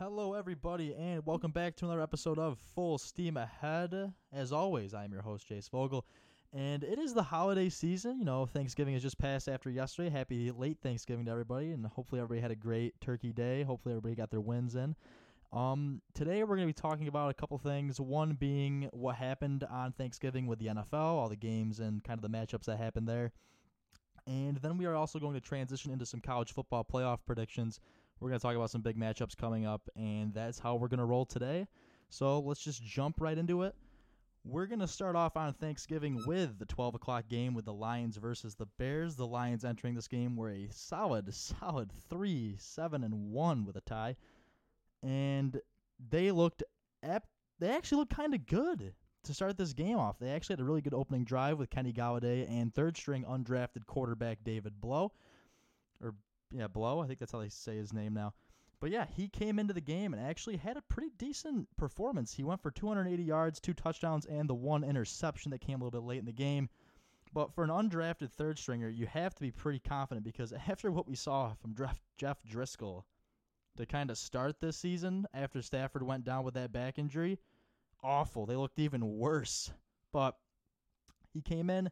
Hello, everybody, and welcome back to another episode of Full Steam Ahead. As always, I am your host, Jace Vogel, and it is the holiday season. You know, Thanksgiving has just passed after yesterday. Happy late Thanksgiving to everybody, and hopefully everybody had a great turkey day. Hopefully everybody got their wins in. Today we're going to be talking about a couple things, one being what happened on Thanksgiving with the NFL, all the games and kind of the matchups that happened there. And then we are also going to transition into some college football playoff predictions. We're going to talk about some big matchups coming up, and that's how we're going to roll today. So let's just jump right into it. We're going to start off on Thanksgiving with the 12 o'clock game with the Lions versus the Bears. The Lions entering this game were a solid 3-7-1 with a tie, and they actually looked kind of good to start this game off. They actually had a really good opening drive with Kenny Galladay and third-string undrafted quarterback David Blough, I think that's how they say his name now. But yeah, he came into the game and actually had a pretty decent performance. He went for 280 yards, 2 touchdowns, and the 1 interception that came a little bit late in the game. But for an undrafted third stringer, you have to be pretty confident, because after what we saw from Jeff Driscoll to kind of start this season after Stafford went down with that back injury, awful. They looked even worse. But he came in,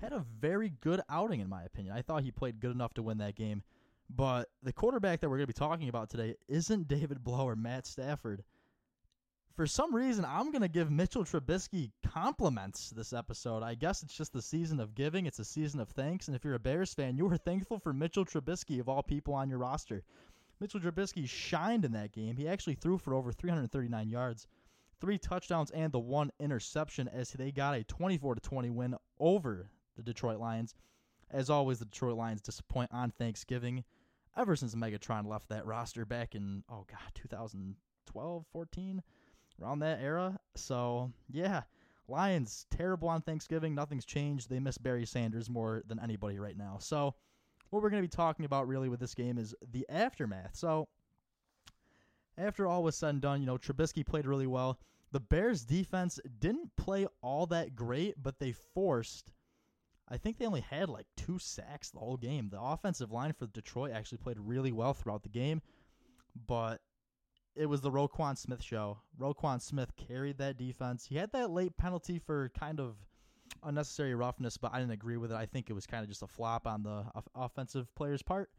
had a very good outing in my opinion. I thought he played good enough to win that game. But the quarterback that we're going to be talking about today isn't David Blough or Matt Stafford. For some reason, I'm going to give Mitchell Trubisky compliments this episode. I guess it's just the season of giving. It's a season of thanks. And if you're a Bears fan, you were thankful for Mitchell Trubisky, of all people, on your roster. Mitchell Trubisky shined in that game. He actually threw for over 339 yards, 3 touchdowns, and the 1 interception as they got a 24-20 win over the Detroit Lions. As always, the Detroit Lions disappoint on Thanksgiving. Ever since Megatron left that roster back in, 2012, 14, around that era. So, yeah, Lions terrible on Thanksgiving. Nothing's changed. They miss Barry Sanders more than anybody right now. So, what we're going to be talking about really with this game is the aftermath. So, after all was said and done, Trubisky played really well. The Bears' defense didn't play all that great, but they forced... I think they only had 2 sacks the whole game. The offensive line for Detroit actually played really well throughout the game, but it was the Roquan Smith show. Roquan Smith carried that defense. He had that late penalty for kind of unnecessary roughness, but I didn't agree with it. I think it was kind of just a flop on the offensive player's part.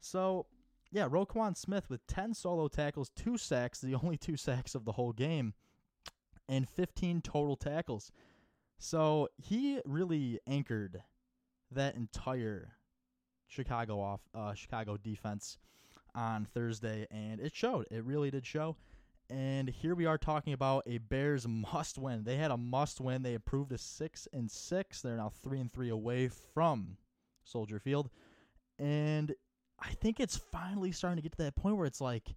So, yeah, Roquan Smith with 10 solo tackles, 2 sacks, the only 2 sacks of the whole game, and 15 total tackles. So he really anchored that entire Chicago defense on Thursday, and it showed. It really did show. And here we are talking about a Bears must win. They had a must win. They improved to 6-6. They're now 3-3 away from Soldier Field. And I think it's finally starting to get to that point where it's like,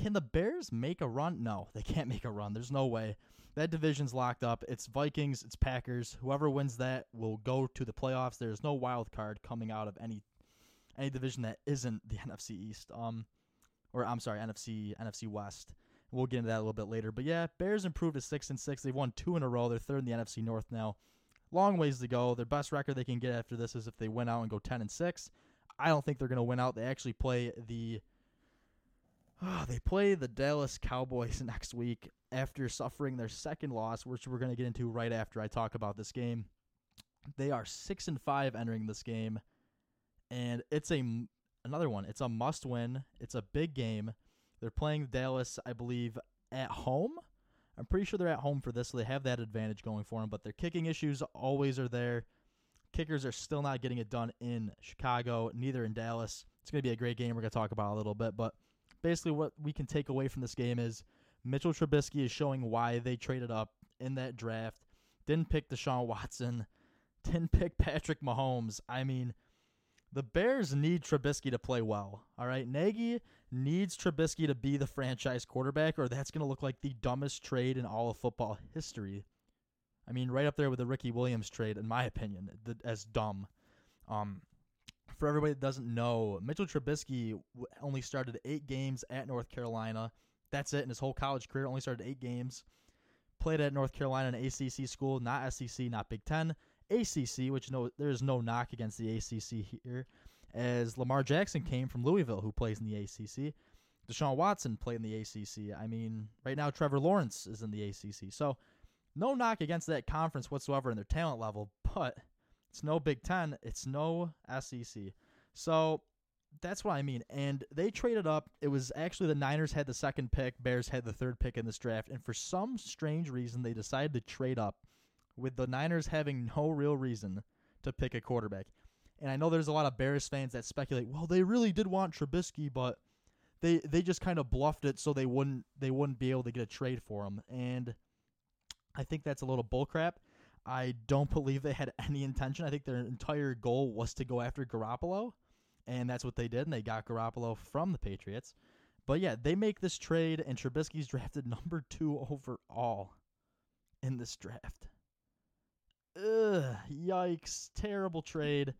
can the Bears make a run? No, they can't make a run. There's no way. That division's locked up. It's Vikings. It's Packers. Whoever wins that will go to the playoffs. There's no wild card coming out of any division that isn't the NFC East. NFC West. We'll get into that a little bit later. But yeah, Bears improved to 6-6. They've won 2 in a row. They're third in the NFC North now. Long ways to go. Their best record they can get after this is if they win out and go 10-6. I don't think they're going to win out. They actually play the Dallas Cowboys next week after suffering their second loss, which we're going to get into right after I talk about this game. They are 6-5 entering this game, and it's another one. It's a must-win. It's a big game. They're playing Dallas, I believe, at home. I'm pretty sure they're at home for this, so they have that advantage going for them, but their kicking issues always are there. Kickers are still not getting it done in Chicago, neither in Dallas. It's going to be a great game we're going to talk about a little bit, but... basically, what we can take away from this game is Mitchell Trubisky is showing why they traded up in that draft. Didn't pick Deshaun Watson. Didn't pick Patrick Mahomes. I mean, the Bears need Trubisky to play well. All right, Nagy needs Trubisky to be the franchise quarterback, or that's going to look like the dumbest trade in all of football history. I mean, right up there with the Ricky Williams trade, in my opinion, as dumb. For everybody that doesn't know, Mitchell Trubisky only started 8 games at North Carolina. That's it. In his whole college career, only started 8 games. Played at North Carolina, an ACC school, not SEC, not Big Ten. ACC, which there is no knock against the ACC here, as Lamar Jackson came from Louisville, who plays in the ACC. Deshaun Watson played in the ACC. I mean, right now Trevor Lawrence is in the ACC. So no knock against that conference whatsoever in their talent level, but it's no Big Ten. It's no SEC. So that's what I mean. And they traded up. It was actually the Niners had the second pick. Bears had the third pick in this draft. And for some strange reason, they decided to trade up with the Niners having no real reason to pick a quarterback. And I know there's a lot of Bears fans that speculate, well, they really did want Trubisky, but they just kind of bluffed it so they wouldn't be able to get a trade for him. And I think that's a little bullcrap. I don't believe they had any intention. I think their entire goal was to go after Garoppolo, and that's what they did, and they got Garoppolo from the Patriots. But yeah, they make this trade, and Trubisky's drafted number 2 overall in this draft. Ugh, yikes, terrible trade.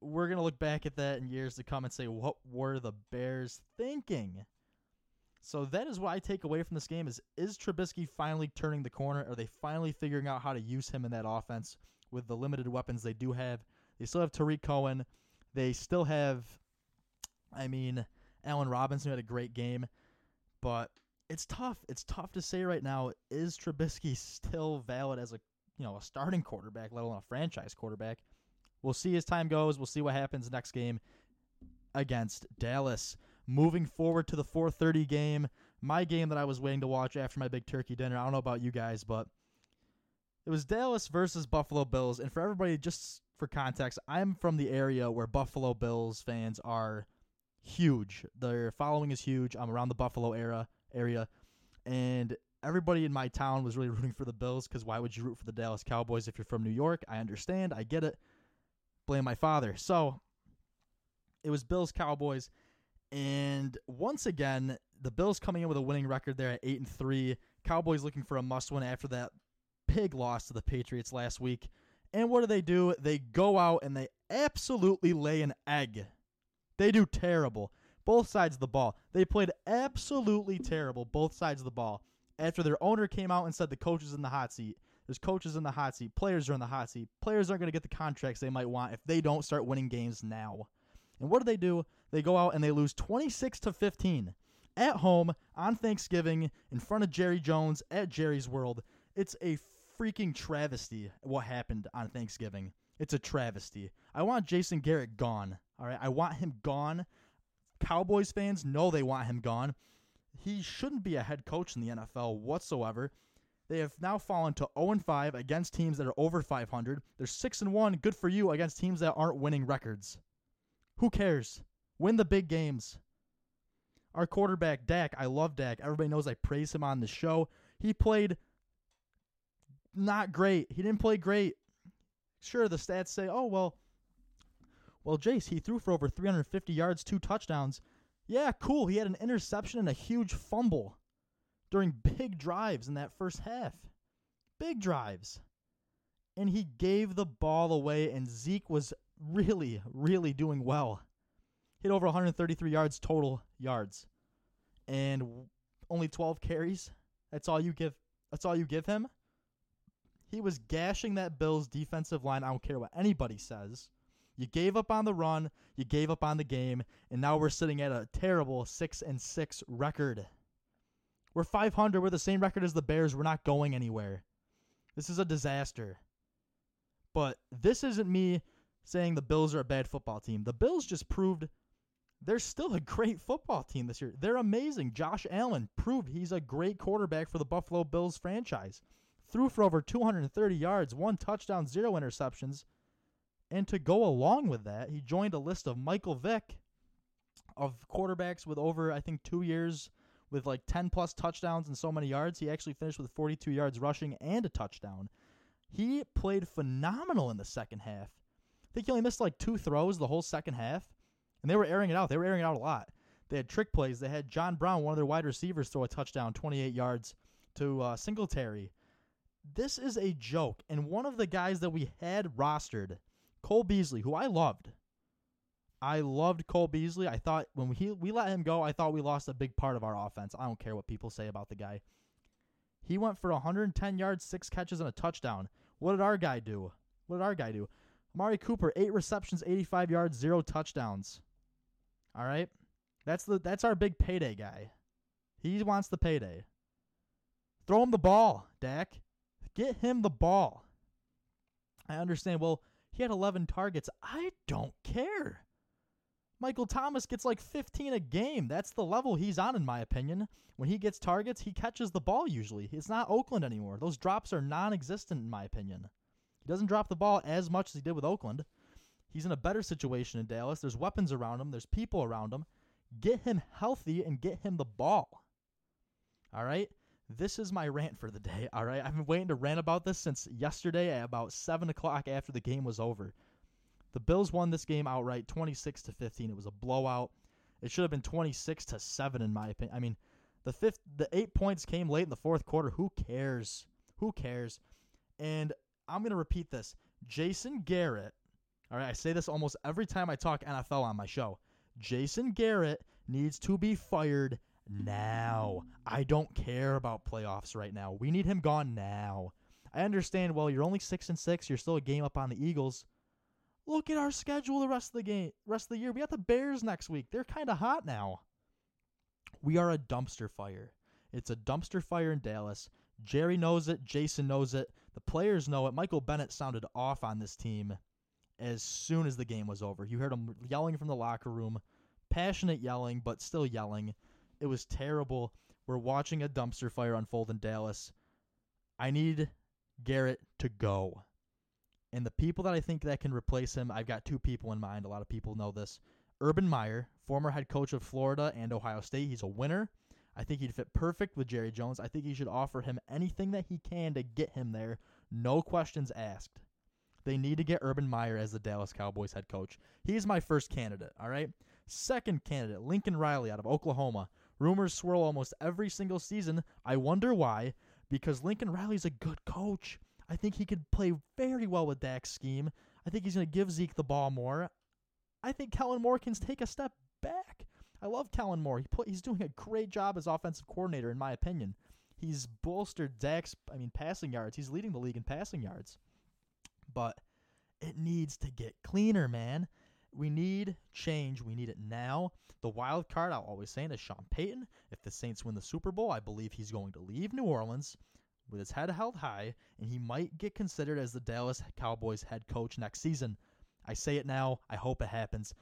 We're going to look back at that in years to come and say, what were the Bears thinking? So that is what I take away from this game is Trubisky finally turning the corner? Are they finally figuring out how to use him in that offense with the limited weapons they do have? They still have Tariq Cohen. They still have, Allen Robinson had a great game, but it's tough. It's tough to say right now, is Trubisky still valid as a starting quarterback, let alone a franchise quarterback? We'll see as time goes. We'll see what happens next game against Dallas. Moving forward to the 4:30 game, my game that I was waiting to watch after my big turkey dinner. I don't know about you guys, but it was Dallas versus Buffalo Bills. And for everybody, just for context, I'm from the area where Buffalo Bills fans are huge. Their following is huge. I'm around the Buffalo area, and everybody in my town was really rooting for the Bills because why would you root for the Dallas Cowboys if you're from New York? I understand. I get it. Blame my father. So it was Bills Cowboys. And once again, the Bills coming in with a winning record there at 8-3. Cowboys looking for a must win after that big loss to the Patriots last week. And what do? They go out and they absolutely lay an egg. They do terrible. Both sides of the ball. They played absolutely terrible. Both sides of the ball. After their owner came out and said the coach is in the hot seat. There's coaches in the hot seat. Players are in the hot seat. Players aren't going to get the contracts they might want if they don't start winning games now. And what do? They go out and they lose 26-15 at home on Thanksgiving in front of Jerry Jones at Jerry's World. It's a freaking travesty what happened on Thanksgiving. It's a travesty. I want Jason Garrett gone. All right, I want him gone. Cowboys fans know they want him gone. He shouldn't be a head coach in the NFL whatsoever. They have now fallen to 0-5 against teams that are over 500. They're 6-1, good for you, against teams that aren't winning records. Who cares? Win the big games. Our quarterback, Dak, I love Dak. Everybody knows I praise him on the show. He played not great. He didn't play great. Sure, the stats say, Jace, he threw for over 350 yards, 2 touchdowns. Yeah, cool. He had an interception and a huge fumble during big drives in that first half. Big drives. And he gave the ball away, and Zeke was really, really doing well. Hit over 133 yards total yards. And only 12 carries. That's all you give him? He was gashing that Bills defensive line. I don't care what anybody says. You gave up on the run, you gave up on the game, and now we're sitting at a terrible 6-6 record. We're 500, we're the same record as the Bears, we're not going anywhere. This is a disaster. But this isn't me saying the Bills are a bad football team. The Bills just proved they're still a great football team this year. They're amazing. Josh Allen proved he's a great quarterback for the Buffalo Bills franchise. Threw for over 230 yards, 1 touchdown, 0 interceptions. And to go along with that, he joined a list of Michael Vick of quarterbacks with over, 2 years with 10-plus touchdowns and so many yards. He actually finished with 42 yards rushing and a touchdown. He played phenomenal in the second half. I think he only missed 2 throws the whole second half, and they were airing it out. They were airing it out a lot. They had trick plays. They had John Brown, one of their wide receivers, throw a touchdown, 28 yards to Singletary. This is a joke, and one of the guys that we had rostered, Cole Beasley, who I loved. I loved Cole Beasley. I thought when we let him go, I thought we lost a big part of our offense. I don't care what people say about the guy. He went for 110 yards, 6 catches, and a touchdown. What did our guy do? Amari Cooper, 8 receptions, 85 yards, 0 touchdowns. All right? That's our big payday guy. He wants the payday. Throw him the ball, Dak. Get him the ball. I understand. Well, he had 11 targets. I don't care. Michael Thomas gets like 15 a game. That's the level he's on, in my opinion. When he gets targets, he catches the ball usually. It's not Oakland anymore. Those drops are non-existent, in my opinion. He doesn't drop the ball as much as he did with Oakland. He's in a better situation in Dallas. There's weapons around him. There's people around him. Get him healthy and get him the ball. All right? This is my rant for the day, all right? I've been waiting to rant about this since yesterday at about 7 o'clock after the game was over. The Bills won this game outright 26-15. It was a blowout. It should have been 26-7 in my opinion. I mean, the 8 points came late in the fourth quarter. Who cares? Who cares? And I'm going to repeat this. Jason Garrett, all right, I say this almost every time I talk NFL on my show. Jason Garrett needs to be fired now. I don't care about playoffs right now. We need him gone now. I understand, well, you're only 6-6. You're still a game up on the Eagles. Look at our schedule the rest of the year. We got the Bears next week. They're kind of hot now. We are a dumpster fire. It's a dumpster fire in Dallas. Jerry knows it. Jason knows it. The players know it. Michael Bennett sounded off on this team as soon as the game was over. You heard him yelling from the locker room. Passionate yelling, but still yelling. It was terrible. We're watching a dumpster fire unfold in Dallas. I need Garrett to go. And the people that I think that can replace him, I've got two people in mind. A lot of people know this. Urban Meyer, former head coach of Florida and Ohio State. He's a winner. I think he'd fit perfect with Jerry Jones. I think he should offer him anything that he can to get him there. No questions asked. They need to get Urban Meyer as the Dallas Cowboys head coach. He's my first candidate, all right? Second candidate, Lincoln Riley out of Oklahoma. Rumors swirl almost every single season. I wonder why, because Lincoln Riley's a good coach. I think he could play very well with Dak's scheme. I think he's going to give Zeke the ball more. I think Kellen Moore can take a step back. I love Kellen Moore. He's doing a great job as offensive coordinator, in my opinion. He's bolstered Dak's passing yards. He's leading the league in passing yards. But it needs to get cleaner, man. We need change. We need it now. The wild card, I'll always say, is Sean Payton. If the Saints win the Super Bowl, I believe he's going to leave New Orleans with his head held high, and he might get considered as the Dallas Cowboys head coach next season. I say it now. I hope it happens.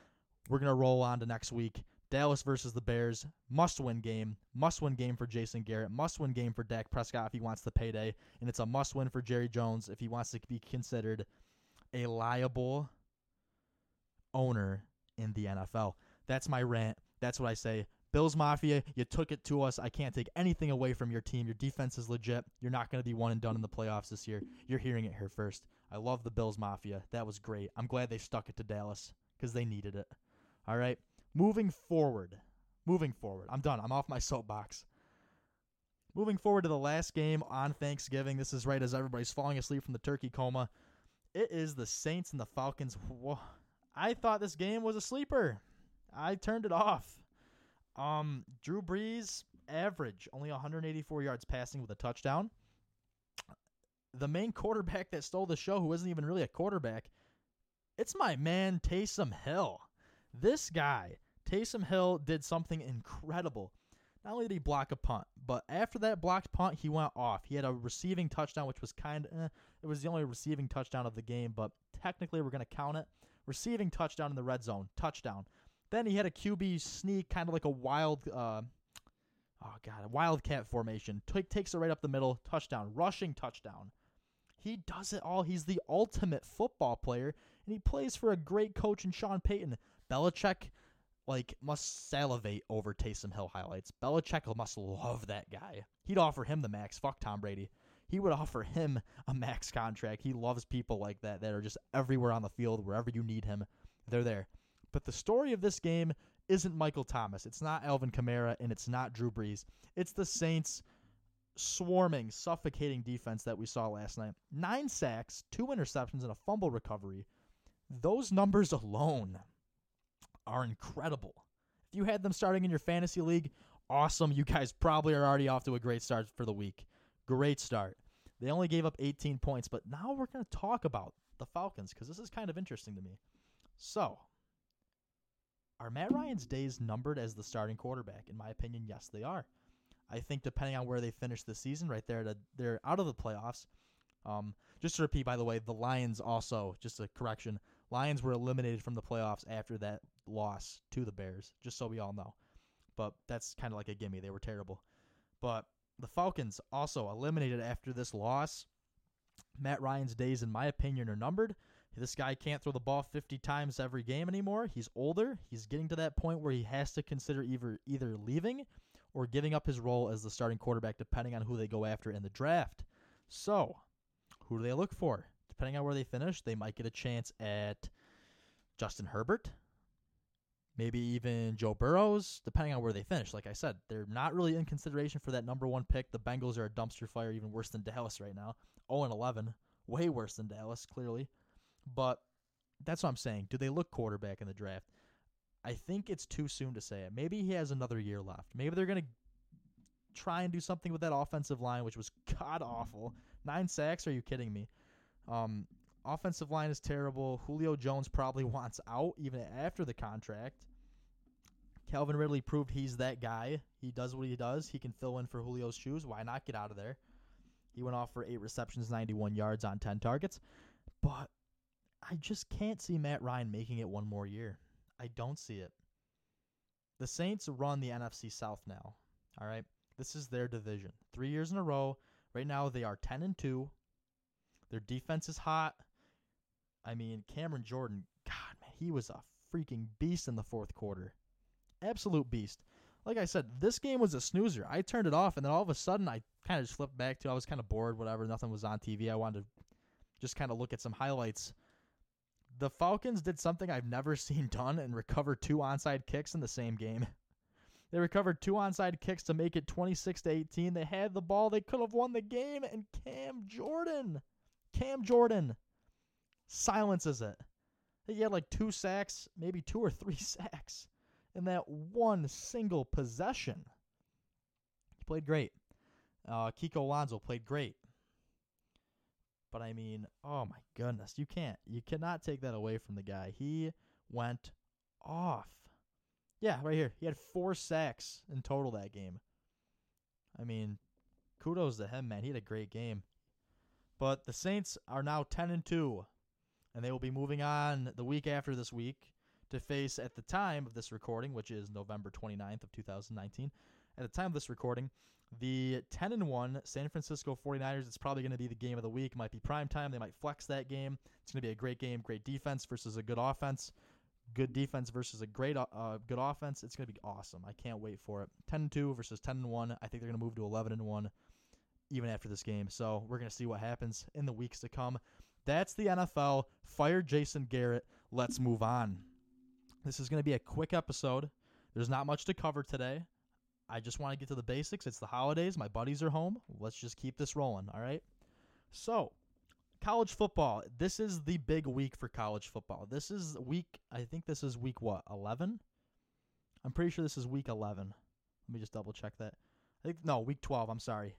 We're going to roll on to next week. Dallas versus the Bears, must-win game. Must-win game for Jason Garrett. Must-win game for Dak Prescott if he wants the payday. And it's a must-win for Jerry Jones if he wants to be considered a liable owner in the NFL. That's my rant. That's what I say. Bills Mafia, you took it to us. I can't take anything away from your team. Your defense is legit. You're not going to be one and done in the playoffs this year. You're hearing it here first. I love the Bills Mafia. That was great. I'm glad they stuck it to Dallas because they needed it. All right. Moving forward. I'm done. I'm off my soapbox. Moving forward to the last game on Thanksgiving. This is right as everybody's falling asleep from the turkey coma. It is the Saints and the Falcons. Whoa. I thought this game was a sleeper. I turned it off. Drew Brees, average, only 184 yards passing with a touchdown. The main quarterback that stole the show, who isn't even really a quarterback, it's my man Taysom Hill. This guy, Taysom Hill, did something incredible. Not only did he block a punt, but after that blocked punt, he went off. He had a receiving touchdown, which was it was the only receiving touchdown of the game, but technically we're going to count it. Receiving touchdown in the red zone, touchdown. Then he had a QB sneak, kind of like a wildcat formation. Takes it right up the middle, touchdown, rushing touchdown. He does it all. He's the ultimate football player, and he plays for a great coach in Sean Payton. Belichick, must salivate over Taysom Hill highlights. Belichick must love that guy. He'd offer him the max. Fuck Tom Brady. He would offer him a max contract. He loves people like that are just everywhere on the field. Wherever you need him, they're there. But the story of this game isn't Michael Thomas. It's not Alvin Kamara, and it's not Drew Brees. It's the Saints' swarming, suffocating defense that we saw last night. 9 sacks, 2 interceptions, and a fumble recovery. Those numbers alone are incredible. If you had them starting in your fantasy league, awesome. You guys probably are already off to a great start for the week. Great start. They only gave up 18 points, but now we're going to talk about the Falcons because this is kind of interesting to me. So, Are Matt Ryan's days numbered as the starting quarterback? In my opinion, yes, they are. I think depending on where they finish this season, right there, they're out of the playoffs. Just to repeat, by the way, the Lions also, just a correction, Lions were eliminated from the playoffs after that loss to the Bears, just so we all know. But that's kind of like a gimme. They were terrible. But the Falcons also eliminated after this loss. Matt Ryan's days, in my opinion, are numbered. This guy can't throw the ball 50 times every game anymore. He's older. He's getting to that point where he has to consider either leaving or giving up his role as the starting quarterback, depending on who they go after in the draft. So, who do they look for? Depending on where they finish, they might get a chance at Justin Herbert, maybe even Joe Burrows, depending on where they finish. Like I said, they're not really in consideration for that number one pick. The Bengals are a dumpster fire, even worse than Dallas right now. 0-11, way worse than Dallas, clearly. But that's what I'm saying. Do they look quarterback in the draft? I think it's too soon to say it. Maybe he has another year left. Maybe they're going to try and do something with that offensive line, which was god-awful. 9 sacks? Are you kidding me? Offensive line is terrible. Julio Jones probably wants out even after the contract. Calvin Ridley proved he's that guy. He does what he does. He can fill in for Julio's shoes. Why not get out of there? He went off for 8 receptions, 91 yards on 10 targets. But I just can't see Matt Ryan making it one more year. I don't see it. The Saints run the NFC South now. All right. This is their division. 3 years in a row. Right now they are 10-2. Their defense is hot. I mean, Cameron Jordan, God, man, he was a freaking beast in the fourth quarter. Absolute beast. Like I said, this game was a snoozer. I turned it off, and then all of a sudden I kind of just flipped back to I was kind of bored, whatever. Nothing was on TV. I wanted to just kind of look at some highlights. The Falcons did something I've never seen done and recovered 2 onside kicks in the same game. They recovered 2 onside kicks to make it 26-18. They had the ball. They could have won the game. And Cam Jordan silences it. He had like 2 sacks, maybe 2 or 3 sacks in that one single possession. He played great. Kiko Alonso played great. But I mean, oh my goodness, you cannot take that away from the guy. He went off. Yeah, right here. He had 4 sacks in total that game. I mean, kudos to him, man. He had a great game. But the Saints are now 10-2, and they will be moving on the week after this week to face, at the time of this recording, which is November 29th of 2019, at the time of this recording, the 10-1 San Francisco 49ers. It's probably going to be the game of the week. It might be prime time. They might flex that game. It's going to be a great game. Great defense versus a good offense. Good defense versus a great good offense. It's going to be awesome. I can't wait for it. 10-2 versus 10-1. I think they're going to move to 11-1. Even after this game. So we're going to see what happens in the weeks to come. That's the NFL. Fire Jason Garrett. Let's move on. This is going to be a quick episode. There's not much to cover today. I just want to get to the basics. It's the holidays. My buddies are home. Let's just keep this rolling, all right? So, college football. This is the big week for college football. This is week, I think this is week what, 11? I'm pretty sure this is week 11. Let me just double check that. Week 12, I'm sorry.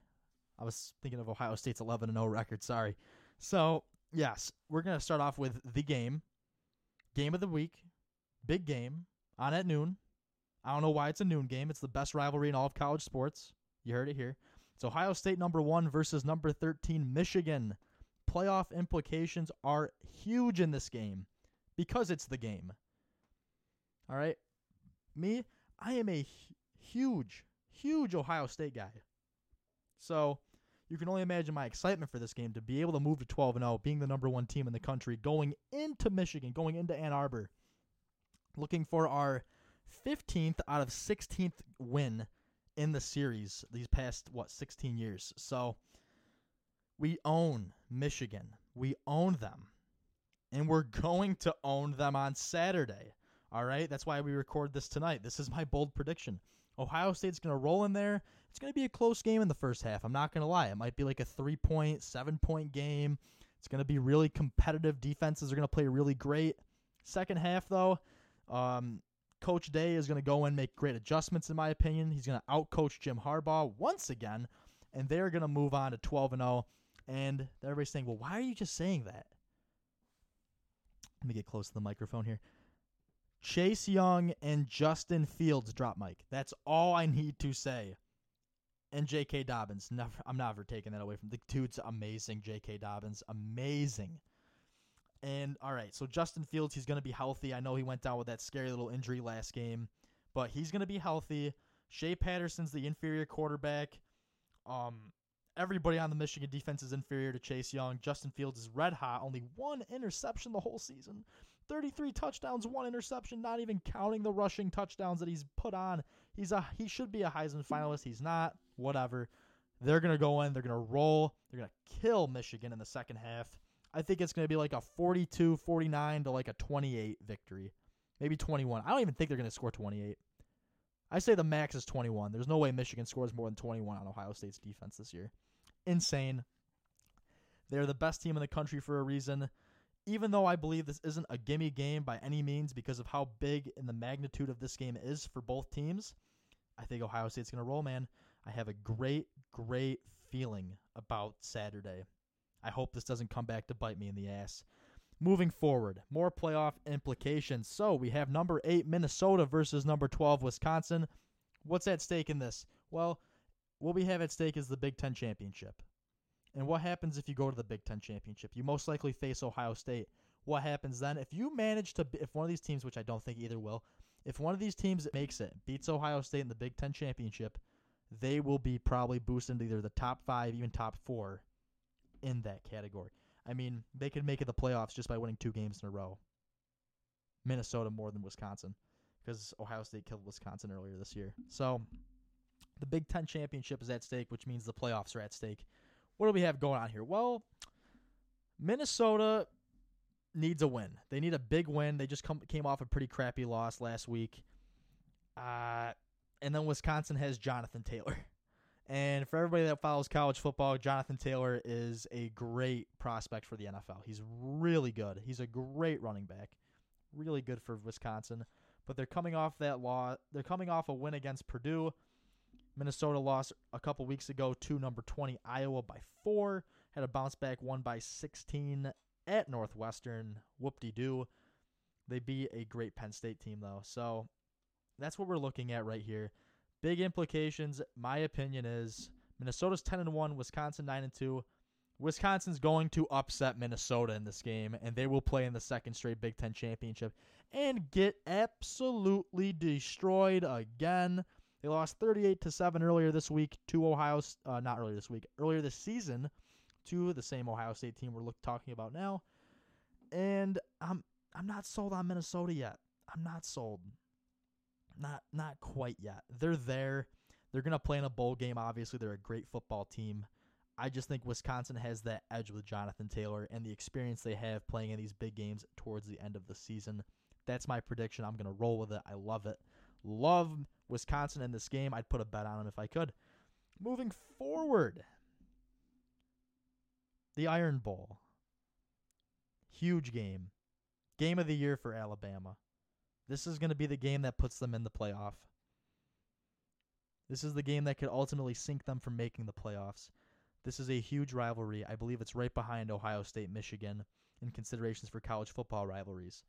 I was thinking of Ohio State's 11-0 record, sorry. So, yes, we're going to start off with the game. Game of the week. Big game. On at noon. I don't know why it's a noon game. It's the best rivalry in all of college sports. You heard it here. It's Ohio State number 1 versus number 13 Michigan. Playoff implications are huge in this game because it's the game. All right? Me, I am a huge, huge Ohio State guy. So you can only imagine my excitement for this game to be able to move to 12-0, being the number 1 team in the country, going into Michigan, going into Ann Arbor, looking for our 15th out of 16th win in the series these past, 16 years. So we own Michigan. We own them. And we're going to own them on Saturday. All right? That's why we record this tonight. This is my bold prediction. Ohio State's going to roll in there. It's going to be a close game in the first half. I'm not going to lie. It might be like a 3-point, 7-point game. It's going to be really competitive. Defenses are going to play really great. Second half, though, Coach Day is going to go in and make great adjustments, in my opinion. He's going to outcoach Jim Harbaugh once again, and they're going to move on to 12-0. And everybody's saying, well, why are you just saying that? Let me get close to the microphone here. Chase Young and Justin Fields drop Mike. That's all I need to say. And J.K. Dobbins. Never, I'm never taking that away from the dude's amazing. J.K. Dobbins, amazing. And, all right, so Justin Fields, he's going to be healthy. I know he went down with that scary little injury last game, but he's going to be healthy. Shea Patterson's the inferior quarterback. Everybody on the Michigan defense is inferior to Chase Young. Justin Fields is red hot, only one interception the whole season. 33 touchdowns, one interception, not even counting the rushing touchdowns that he's put on. He should be a Heisman finalist. He's not. Whatever. They're going to go in. They're going to roll. They're going to kill Michigan in the second half. I think it's going to be like a 42-49 to like a 28 victory. Maybe 21. I don't even think they're going to score 28. I say the max is 21. There's no way Michigan scores more than 21 on Ohio State's defense this year. Insane. They're the best team in the country for a reason. Even though I believe this isn't a gimme game by any means because of how big and the magnitude of this game is for both teams, I think Ohio State's going to roll, man. I have a great, great feeling about Saturday. I hope this doesn't come back to bite me in the ass. Moving forward, more playoff implications. So we have number 8 Minnesota versus number 12 Wisconsin. What's at stake in this? Well, what we have at stake is the Big Ten Championship. And what happens if you go to the Big Ten Championship? You most likely face Ohio State. What happens then? If you manage to, if one of these teams, which I don't think either will, if one of these teams makes it, beats Ohio State in the Big Ten Championship, they will be probably boosted to either the top 5, even top 4 in that category. I mean, they could make it the playoffs just by winning 2 games in a row. Minnesota more than Wisconsin because Ohio State killed Wisconsin earlier this year. So the Big Ten Championship is at stake, which means the playoffs are at stake. What do we have going on here? Well, Minnesota needs a win. They need a big win. They just came off a pretty crappy loss last week. And then Wisconsin has Jonathan Taylor. And for everybody that follows college football, Jonathan Taylor is a great prospect for the NFL. He's really good. He's a great running back. Really good for Wisconsin. But they're coming off that loss. They're coming off a win against Purdue. Minnesota lost a couple weeks ago to number 20 Iowa by 4. Had a bounce back won by 16 at Northwestern. Whoop-de-doo. They beat a great Penn State team, though. So that's what we're looking at right here. Big implications, my opinion is Minnesota's 10-1, Wisconsin 9-2. Wisconsin's going to upset Minnesota in this game, and they will play in the second straight Big Ten Championship and get absolutely destroyed again. They lost 38-7 earlier this week to earlier this season to the same Ohio State team we're talking about now. And I'm not sold on Minnesota yet. I'm not sold. Not quite yet. They're there. They're going to play in a bowl game, obviously. They're a great football team. I just think Wisconsin has that edge with Jonathan Taylor and the experience they have playing in these big games towards the end of the season. That's my prediction. I'm going to roll with it. I love it. Love Wisconsin in this game. I'd put a bet on them if I could. Moving forward, the Iron Bowl. Huge game. Game of the year for Alabama. This is going to be the game that puts them in the playoff. This is the game that could ultimately sink them from making the playoffs. This is a huge rivalry. I believe it's right behind Ohio State, Michigan in considerations for college football rivalries.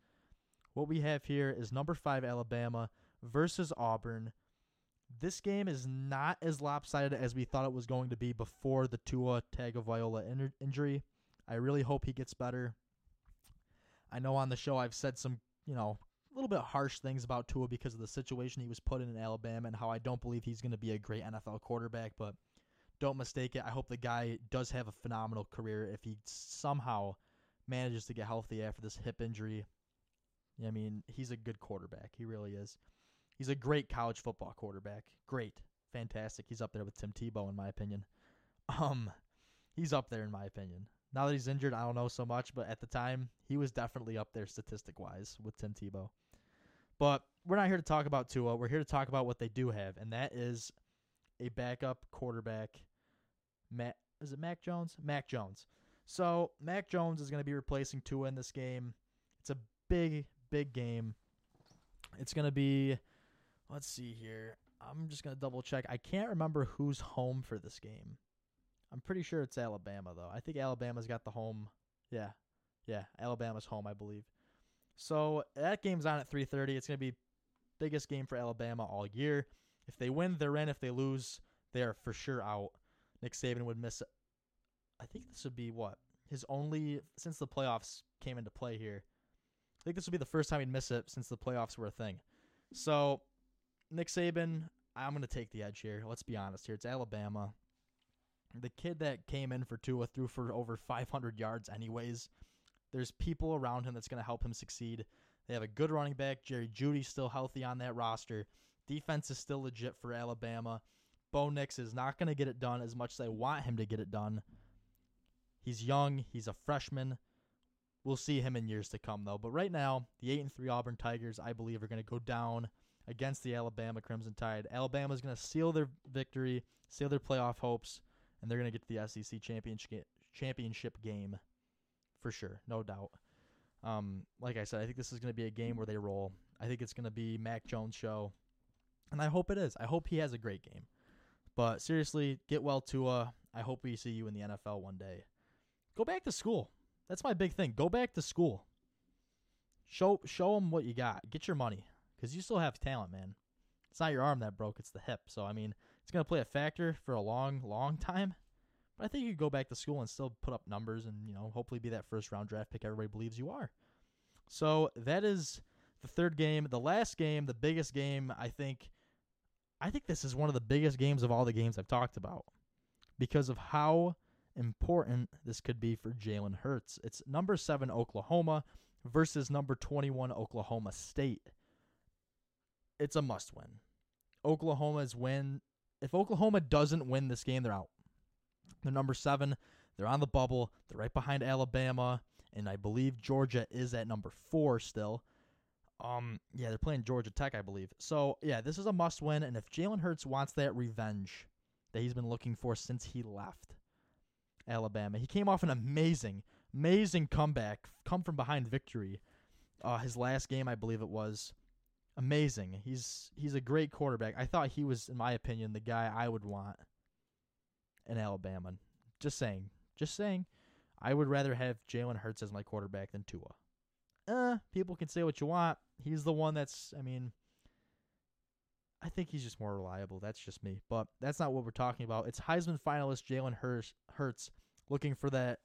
What we have here is number 5 Alabama versus Auburn. This game is not as lopsided as we thought it was going to be before the Tua Tagovailoa injury. I really hope he gets better. I know on the show I've said some, a little bit harsh things about Tua because of the situation he was put in Alabama and how I don't believe he's going to be a great NFL quarterback, but don't mistake it. I hope the guy does have a phenomenal career if he somehow manages to get healthy after this hip injury. I mean, he's a good quarterback. He really is. He's a great college football quarterback. Great. Fantastic. He's up there with Tim Tebow, in my opinion. He's up there, in my opinion. Now that he's injured, I don't know so much, but at the time, he was definitely up there statistic-wise with Tim Tebow. But we're not here to talk about Tua. We're here to talk about what they do have, and that is a backup quarterback. Is it Mac Jones? Mac Jones. So Mac Jones is going to be replacing Tua in this game. It's a big, big game. It's going to be, let's see here. I'm just going to double-check. I can't remember who's home for this game. I'm pretty sure it's Alabama, though. I think Alabama's got the home. Yeah, Alabama's home, I believe. So that game's on at 3:30. It's going to be biggest game for Alabama all year. If they win, they're in. If they lose, they're for sure out. Nick Saban would miss, I think this would be what? His only, since the playoffs came into play here. I think this would be the first time he'd miss it since the playoffs were a thing. So Nick Saban, I'm going to take the edge here. Let's be honest here. It's Alabama. The kid that came in for Tua threw for over 500 yards anyways. There's people around him that's going to help him succeed. They have a good running back. Jerry Judy's still healthy on that roster. Defense is still legit for Alabama. Bo Nix is not going to get it done as much as I want him to get it done. He's young. He's a freshman. We'll see him in years to come, though. But right now, the 8-3 Auburn Tigers, I believe, are going to go down against the Alabama Crimson Tide. Alabama's going to seal their victory, seal their playoff hopes, and they're going to get to the SEC championship game for sure, no doubt. Like I said, I think this is going to be a game where they roll. I think it's going to be Mac Jones' show, and I hope it is. I hope he has a great game. But seriously, get well, Tua. I hope we see you in the NFL one day. Go back to school. That's my big thing. Go back to school. Show them what you got. Get your money because you still have talent, man. It's not your arm that broke. It's the hip. So, I mean, it's going to play a factor for a long, long time. But I think you could go back to school and still put up numbers and, you know, hopefully be that first-round draft pick everybody believes you are. So that is the third game. The last game, the biggest game, I think this is one of the biggest games of all the games I've talked about because of how important this could be for Jalen Hurts. It's number 7 Oklahoma versus number 21 Oklahoma State. It's a must-win. Oklahoma's win. If Oklahoma doesn't win this game, they're out. They're number 7. They're on the bubble. They're right behind Alabama, and I believe Georgia is at number 4 still. Yeah, they're playing Georgia Tech, I believe. So, yeah, this is a must-win, and if Jalen Hurts wants that revenge that he's been looking for since he left Alabama, he came off an amazing, amazing comeback, come-from-behind victory. His last game, I believe it was. Amazing. He's a great quarterback. I thought he was, in my opinion, the guy I would want in Alabama. Just saying. I would rather have Jalen Hurts as my quarterback than Tua. People can say what you want. He's the one that's, I mean, I think he's just more reliable. That's just me. But that's not what we're talking about. It's Heisman finalist Jalen Hurts looking for that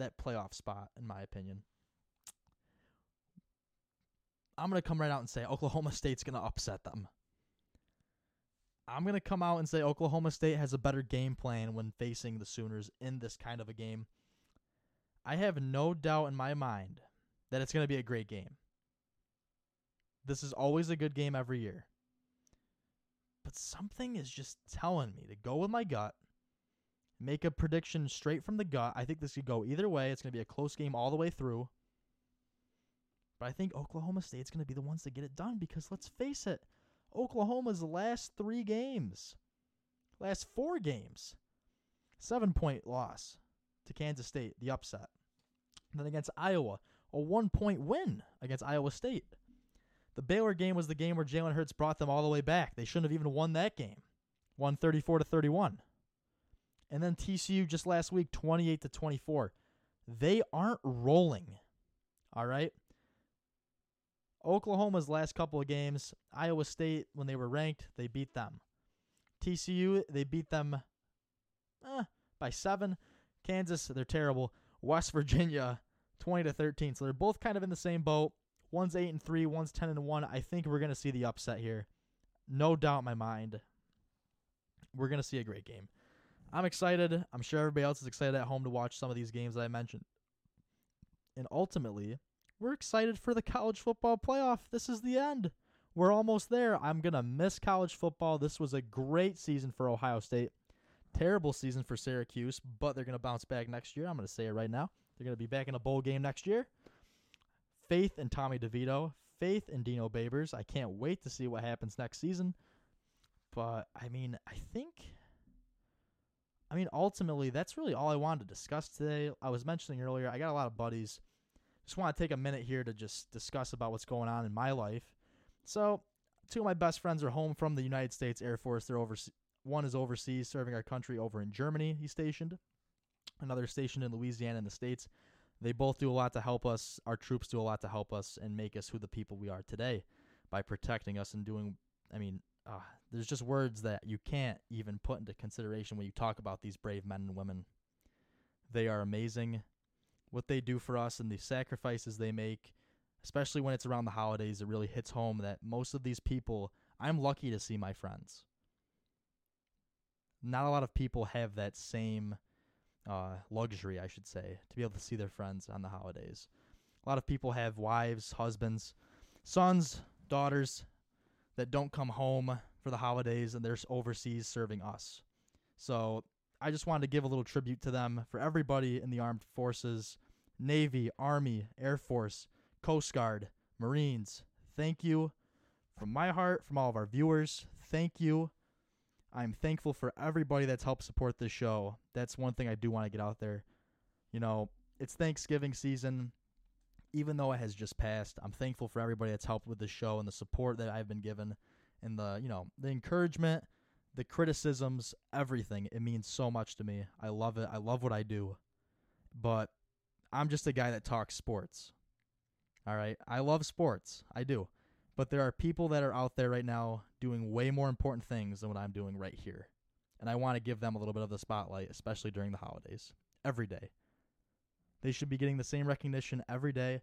playoff spot, in my opinion. I'm going to come right out and say Oklahoma State's going to upset them. I'm going to come out and say Oklahoma State has a better game plan when facing the Sooners in this kind of a game. I have no doubt in my mind that it's going to be a great game. This is always a good game every year. But something is just telling me to go with my gut, make a prediction straight from the gut. I think this could go either way. It's going to be a close game all the way through. But I think Oklahoma State's going to be the ones that get it done because, let's face it, Oklahoma's last four games, 7-point loss to Kansas State, the upset. And then against Iowa, a 1-point win against Iowa State. The Baylor game was the game where Jalen Hurts brought them all the way back. They shouldn't have even won that game, 134-31. And then TCU just last week, 28-24. They aren't rolling, all right? Oklahoma's last couple of games, Iowa State, when they were ranked, they beat them. TCU, they beat them by 7. Kansas, they're terrible. West Virginia, 20-13. So they're both kind of in the same boat. One's 8-3, one's 10-1. I think we're going to see the upset here. No doubt in my mind. We're going to see a great game. I'm excited. I'm sure everybody else is excited at home to watch some of these games that I mentioned. And ultimately, we're excited for the college football playoff. This is the end. We're almost there. I'm going to miss college football. This was a great season for Ohio State. Terrible season for Syracuse, but they're going to bounce back next year. I'm going to say it right now. They're going to be back in a bowl game next year. Faith in Tommy DeVito. Faith in Dino Babers. I can't wait to see what happens next season. But, I mean, ultimately, that's really all I wanted to discuss today. I was mentioning earlier, I got a lot of buddies. Just want to take a minute here to just discuss about what's going on in my life. So, 2 of my best friends are home from the United States Air Force. They're overseas. One is overseas, serving our country over in Germany. He's stationed. Another stationed in Louisiana in the States. They both do a lot to help us. Our troops do a lot to help us and make us who the people we are today by protecting us and doing, I mean, there's just words that you can't even put into consideration when you talk about these brave men and women. They are amazing. What they do for us and the sacrifices they make, especially when it's around the holidays, it really hits home that most of these people, I'm lucky to see my friends. Not a lot of people have that same luxury, I should say, to be able to see their friends on the holidays. A lot of people have wives, husbands, sons, daughters that don't come home for the holidays, and they're overseas serving us. So I just wanted to give a little tribute to them for everybody in the armed forces, Navy, Army, Air Force, Coast Guard, Marines. Thank you from my heart, from all of our viewers. Thank you. I'm thankful for everybody that's helped support this show. That's one thing I do want to get out there. You know, it's Thanksgiving season. Even though it has just passed, I'm thankful for everybody that's helped with the show and the support that I've been given and the encouragement, the criticisms, everything. It means so much to me. I love it. I love what I do. But I'm just a guy that talks sports. All right? I love sports. I do. But there are people that are out there right now doing way more important things than what I'm doing right here. And I want to give them a little bit of the spotlight, especially during the holidays. Every day. They should be getting the same recognition every day.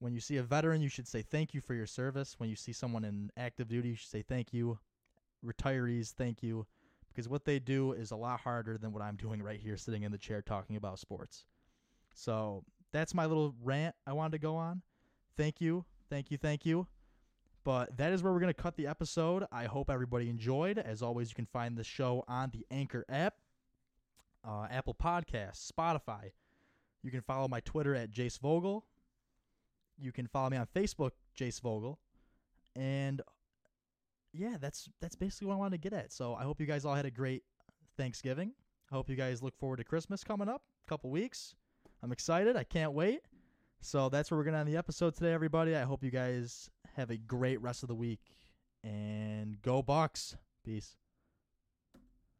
When you see a veteran, you should say thank you for your service. When you see someone in active duty, you should say thank you. Retirees, thank you. Because what they do is a lot harder than what I'm doing right here sitting in the chair talking about sports. So that's my little rant I wanted to go on. Thank you. Thank you. Thank you. But that is where we're going to cut the episode. I hope everybody enjoyed. As always, you can find the show on the Anchor app, Apple Podcasts, Spotify. You can follow my Twitter at Jace Vogel. You can follow me on Facebook, Jace Vogel. And yeah, that's basically what I wanted to get at. So I hope you guys all had a great Thanksgiving. I hope you guys look forward to Christmas coming up a couple weeks. I'm excited. I can't wait. So that's where we're going to end the episode today, everybody. I hope you guys have a great rest of the week. And go Bucks. Peace.